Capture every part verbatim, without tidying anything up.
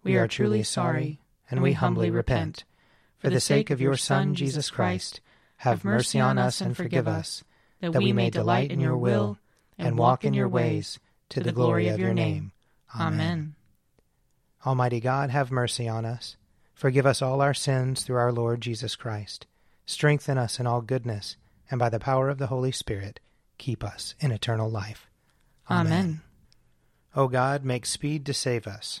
We are truly sorry, and we humbly repent. For the sake of your Son, Jesus Christ, have mercy on us and forgive us, that we may delight in your will and walk in your ways, to the glory of your name. Amen. Almighty God, have mercy on us. Forgive us all our sins through our Lord Jesus Christ. Strengthen us in all goodness, and by the power of the Holy Spirit, keep us in eternal life. Amen. Amen. O God, make speed to save us.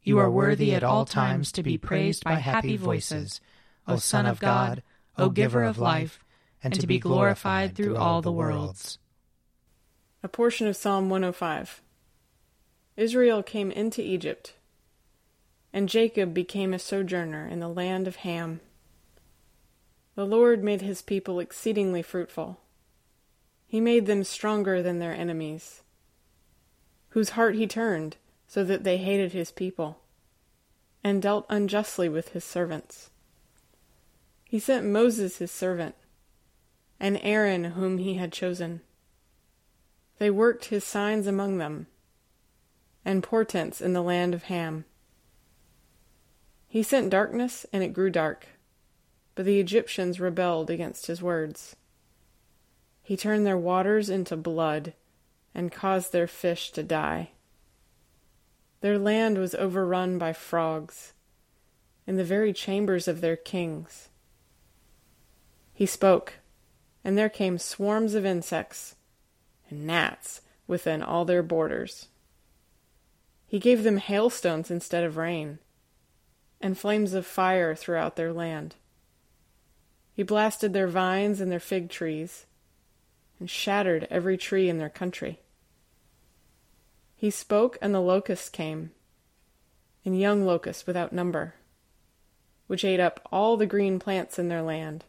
You are worthy at all times to be praised by happy voices, O Son of God, O Giver of life, and to be glorified through all the worlds. A portion of Psalm one oh five. Israel came into Egypt, and Jacob became a sojourner in the land of Ham. The Lord made his people exceedingly fruitful. He made them stronger than their enemies, whose heart he turned, so that they hated his people, and dealt unjustly with his servants. He sent Moses his servant, and Aaron whom he had chosen. They worked his signs among them, and portents in the land of Ham. He sent darkness, and it grew dark, but the Egyptians rebelled against his words. He turned their waters into blood, and caused their fish to die. Their land was overrun by frogs, in the very chambers of their kings. He spoke, and there came swarms of insects and gnats within all their borders. He gave them hailstones instead of rain, and flames of fire throughout their land. He blasted their vines and their fig trees, and shattered every tree in their country. He spoke, and the locusts came, and young locusts without number, which ate up all the green plants in their land,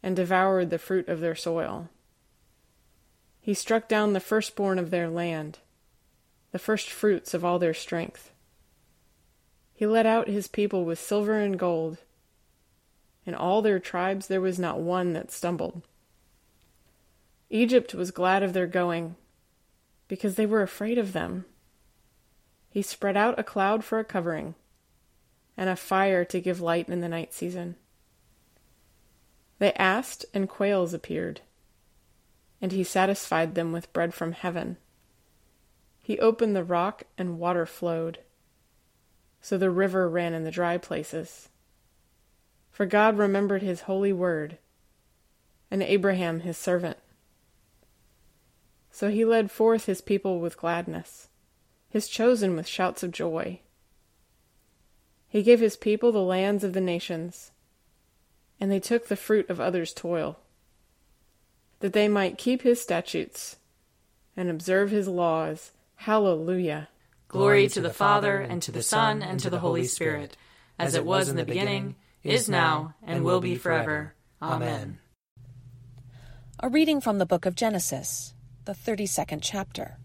and devoured the fruit of their soil. He struck down the firstborn of their land, the firstfruits of all their strength. He let out his people with silver and gold. In all their tribes there was not one that stumbled. Egypt was glad of their going, because they were afraid of them. He spread out a cloud for a covering, and a fire to give light in the night season. They asked, and quails appeared, and he satisfied them with bread from heaven. He opened the rock, and water flowed, so the river ran in the dry places. For God remembered his holy word, and Abraham his servant. So he led forth his people with gladness, his chosen with shouts of joy. He gave his people the lands of the nations, and they took the fruit of others' toil, that they might keep his statutes and observe his laws. Hallelujah. Glory to the Father, and to the Son, and to the Holy Spirit, as it was in the beginning, is now, and will be forever. Amen. A reading from the book of Genesis, the thirty-second chapter.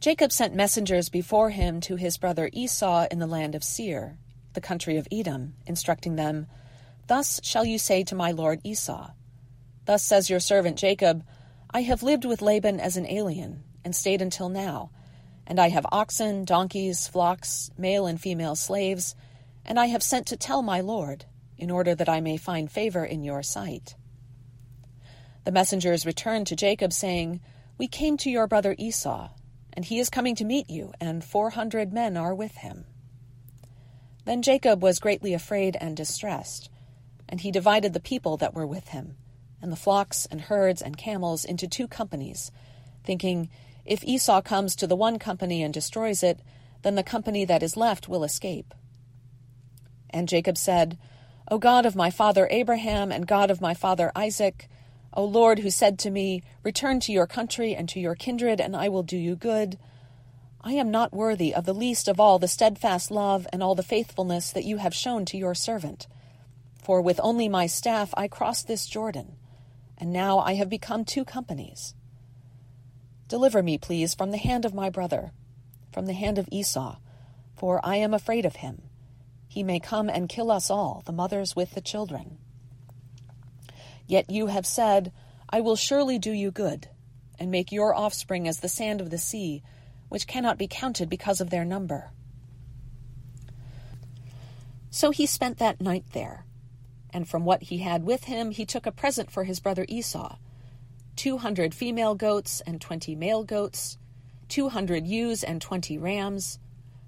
Jacob sent messengers before him to his brother Esau in the land of Seir, the country of Edom, instructing them, Thus shall you say to my lord Esau, Thus says your servant Jacob, I have lived with Laban as an alien, and stayed until now, and I have oxen, donkeys, flocks, male and female slaves, and I have sent to tell my lord, in order that I may find favor in your sight. The messengers returned to Jacob, saying, We came to your brother Esau, and he is coming to meet you, and four hundred men are with him. Then Jacob was greatly afraid and distressed, and he divided the people that were with him, and the flocks and herds and camels into two companies, thinking, If Esau comes to the one company and destroys it, then the company that is left will escape. And Jacob said, O God of my father Abraham and God of my father Isaac, O Lord, who said to me, Return to your country and to your kindred, and I will do you good, I am not worthy of the least of all the steadfast love and all the faithfulness that you have shown to your servant. For with only my staff I crossed this Jordan, and now I have become two companies. Deliver me, please, from the hand of my brother, from the hand of Esau, for I am afraid of him. He may come and kill us all, the mothers with the children. Yet you have said, I will surely do you good, and make your offspring as the sand of the sea, which cannot be counted because of their number. So he spent that night there. And from what he had with him he took a present for his brother Esau, two hundred female goats and twenty male goats, two hundred ewes and twenty rams,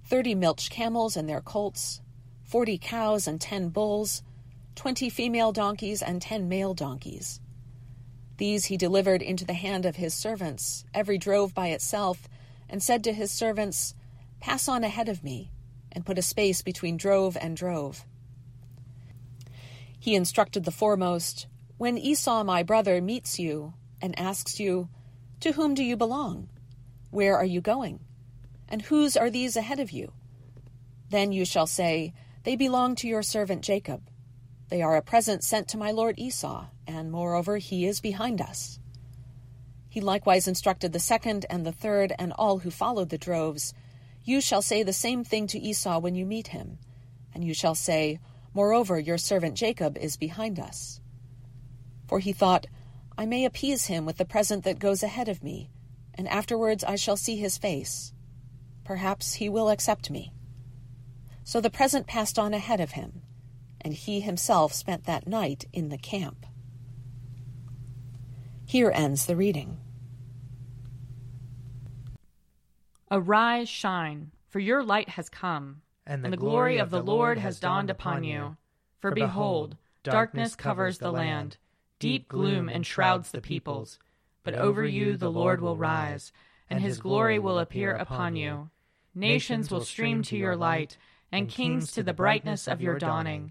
thirty milch camels and their colts, forty cows and ten bulls, twenty female donkeys and ten male donkeys. These he delivered into the hand of his servants, every drove by itself, and said to his servants, Pass on ahead of me, and put a space between drove and drove. He instructed the foremost, When Esau my brother meets you and asks you, To whom do you belong? Where are you going? And whose are these ahead of you? Then you shall say, They belong to your servant Jacob. They are a present sent to my lord Esau, and moreover he is behind us. He likewise instructed the second and the third and all who followed the droves, You shall say the same thing to Esau when you meet him, and you shall say, Moreover, your servant Jacob is behind us. For he thought, I may appease him with the present that goes ahead of me, and afterwards I shall see his face. Perhaps he will accept me. So the present passed on ahead of him, and he himself spent that night in the camp. Here ends the reading. Arise, shine, for your light has come. And the, and the glory, glory of the Lord has dawned upon you. For behold, darkness covers the land, deep gloom enshrouds the peoples. But over you the Lord will rise, and his glory will appear upon you. Nations will stream to your light, and kings to the brightness of your dawning.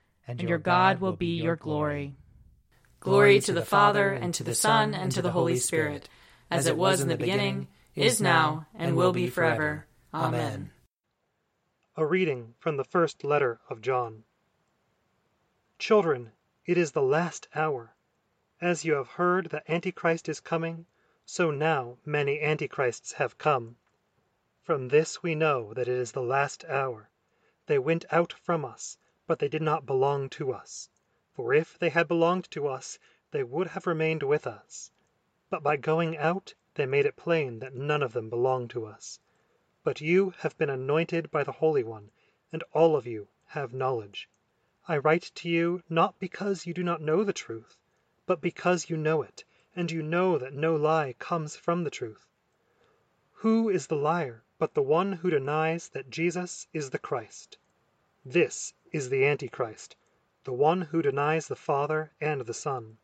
and your God will be your glory. Glory to the Father, and to the Son, and to the Holy Spirit, as it was in the beginning, is now, and will be forever. Amen. A reading from the first letter of John. Children, it is the last hour. As you have heard that Antichrist is coming, so now many Antichrists have come. From this we know that it is the last hour. They went out from us, but they did not belong to us. For if they had belonged to us, they would have remained with us. But by going out, they made it plain that none of them belonged to us. But you have been anointed by the Holy One, and all of you have knowledge. I write to you not because you do not know the truth, but because you know it, and you know that no lie comes from the truth. Who is the liar but the one who denies that Jesus is the Christ? This is the Antichrist, the one who denies the Father and the Son.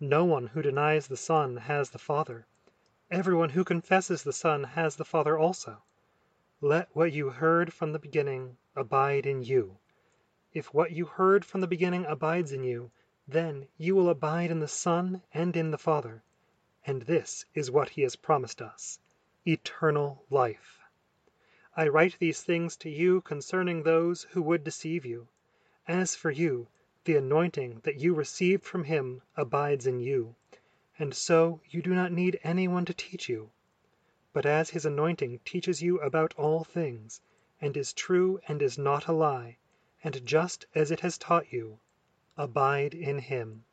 No one who denies the Son has the Father. Everyone who confesses the Son has the Father also. Let what you heard from the beginning abide in you. If what you heard from the beginning abides in you, then you will abide in the Son and in the Father. And this is what he has promised us, eternal life. I write these things to you concerning those who would deceive you. As for you, the anointing that you received from him abides in you, and so you do not need anyone to teach you. But as his anointing teaches you about all things, and is true and is not a lie, and just as it has taught you, abide in him.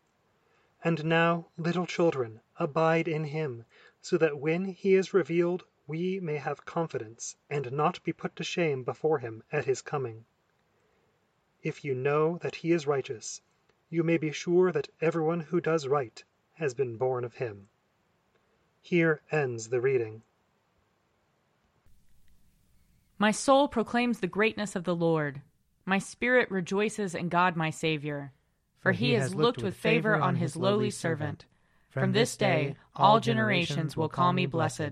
And now, little children, abide in him, so that when he is revealed we may have confidence and not be put to shame before him at his coming. If you know that he is righteous, you may be sure that everyone who does right has been born of him. Here ends the reading. My soul proclaims the greatness of the Lord. My spirit rejoices in God my Savior, for he has looked with favor on his lowly servant. From this day all generations will call me blessed.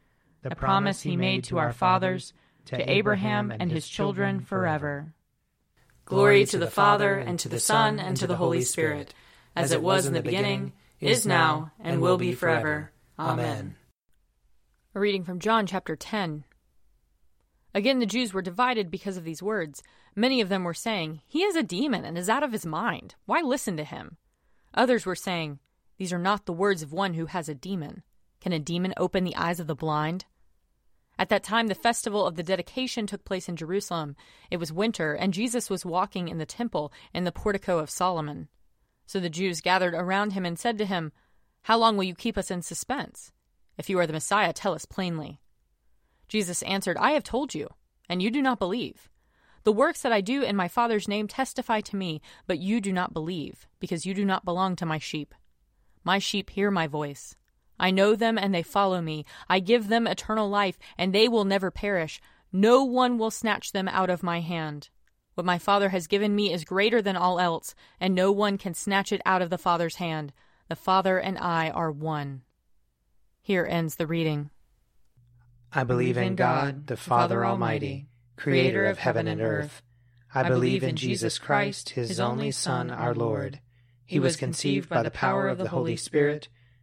the promise he made to our fathers, to Abraham and his children forever. Glory to the Father, and to the Son, and to the Holy Spirit, as it was in the beginning, is now, and will be forever. Amen. A reading from John chapter ten. Again the Jews were divided because of these words. Many of them were saying, "He is a demon and is out of his mind. Why listen to him?" Others were saying, "These are not the words of one who has a demon. Can a demon open the eyes of the blind?" At that time, the festival of the dedication took place in Jerusalem. It was winter, and Jesus was walking in the temple in the portico of Solomon. So the Jews gathered around him and said to him, "How long will you keep us in suspense? If you are the Messiah, tell us plainly." Jesus answered, "I have told you, and you do not believe. The works that I do in my Father's name testify to me, but you do not believe, because you do not belong to my sheep. My sheep hear my voice. I know them, and they follow me. I give them eternal life, and they will never perish. No one will snatch them out of my hand. What my Father has given me is greater than all else, and no one can snatch it out of the Father's hand. The Father and I are one." Here ends the reading. I believe in God, the Father Almighty, creator of heaven and earth. I believe in Jesus Christ, his only Son, our Lord. He was conceived by the power of the Holy Spirit,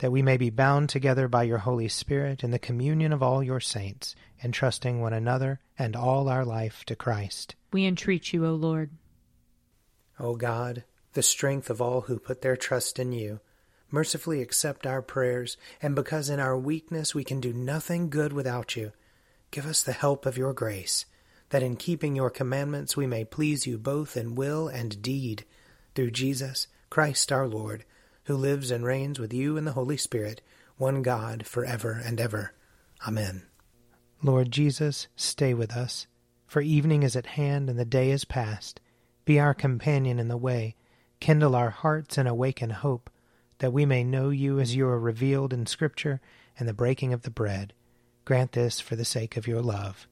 That we may be bound together by your Holy Spirit in the communion of all your saints, entrusting one another and all our life to Christ, we entreat you, O Lord. O God, the strength of all who put their trust in you, mercifully accept our prayers, and because in our weakness we can do nothing good without you, give us the help of your grace, that in keeping your commandments we may please you both in will and deed, through Jesus Christ our Lord, who lives and reigns with you in the Holy Spirit, one God, forever and ever. Amen. Lord Jesus, stay with us, for evening is at hand and the day is past. Be our companion in the way, kindle our hearts and awaken hope, that we may know you as you are revealed in Scripture and the breaking of the bread. Grant this for the sake of your love.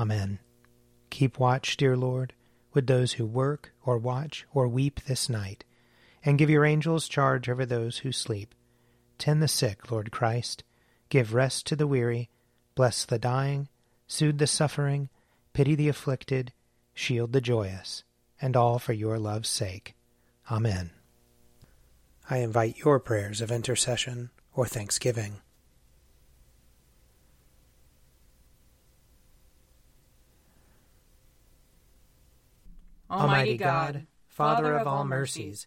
Amen. Keep watch, dear Lord, with those who work or watch or weep this night, and give your angels charge over those who sleep. Tend the sick, Lord Christ. Give rest to the weary. Bless the dying. Soothe the suffering. Pity the afflicted. Shield the joyous. And all for your love's sake. Amen. I invite your prayers of intercession or thanksgiving. Almighty God, Father of all mercies,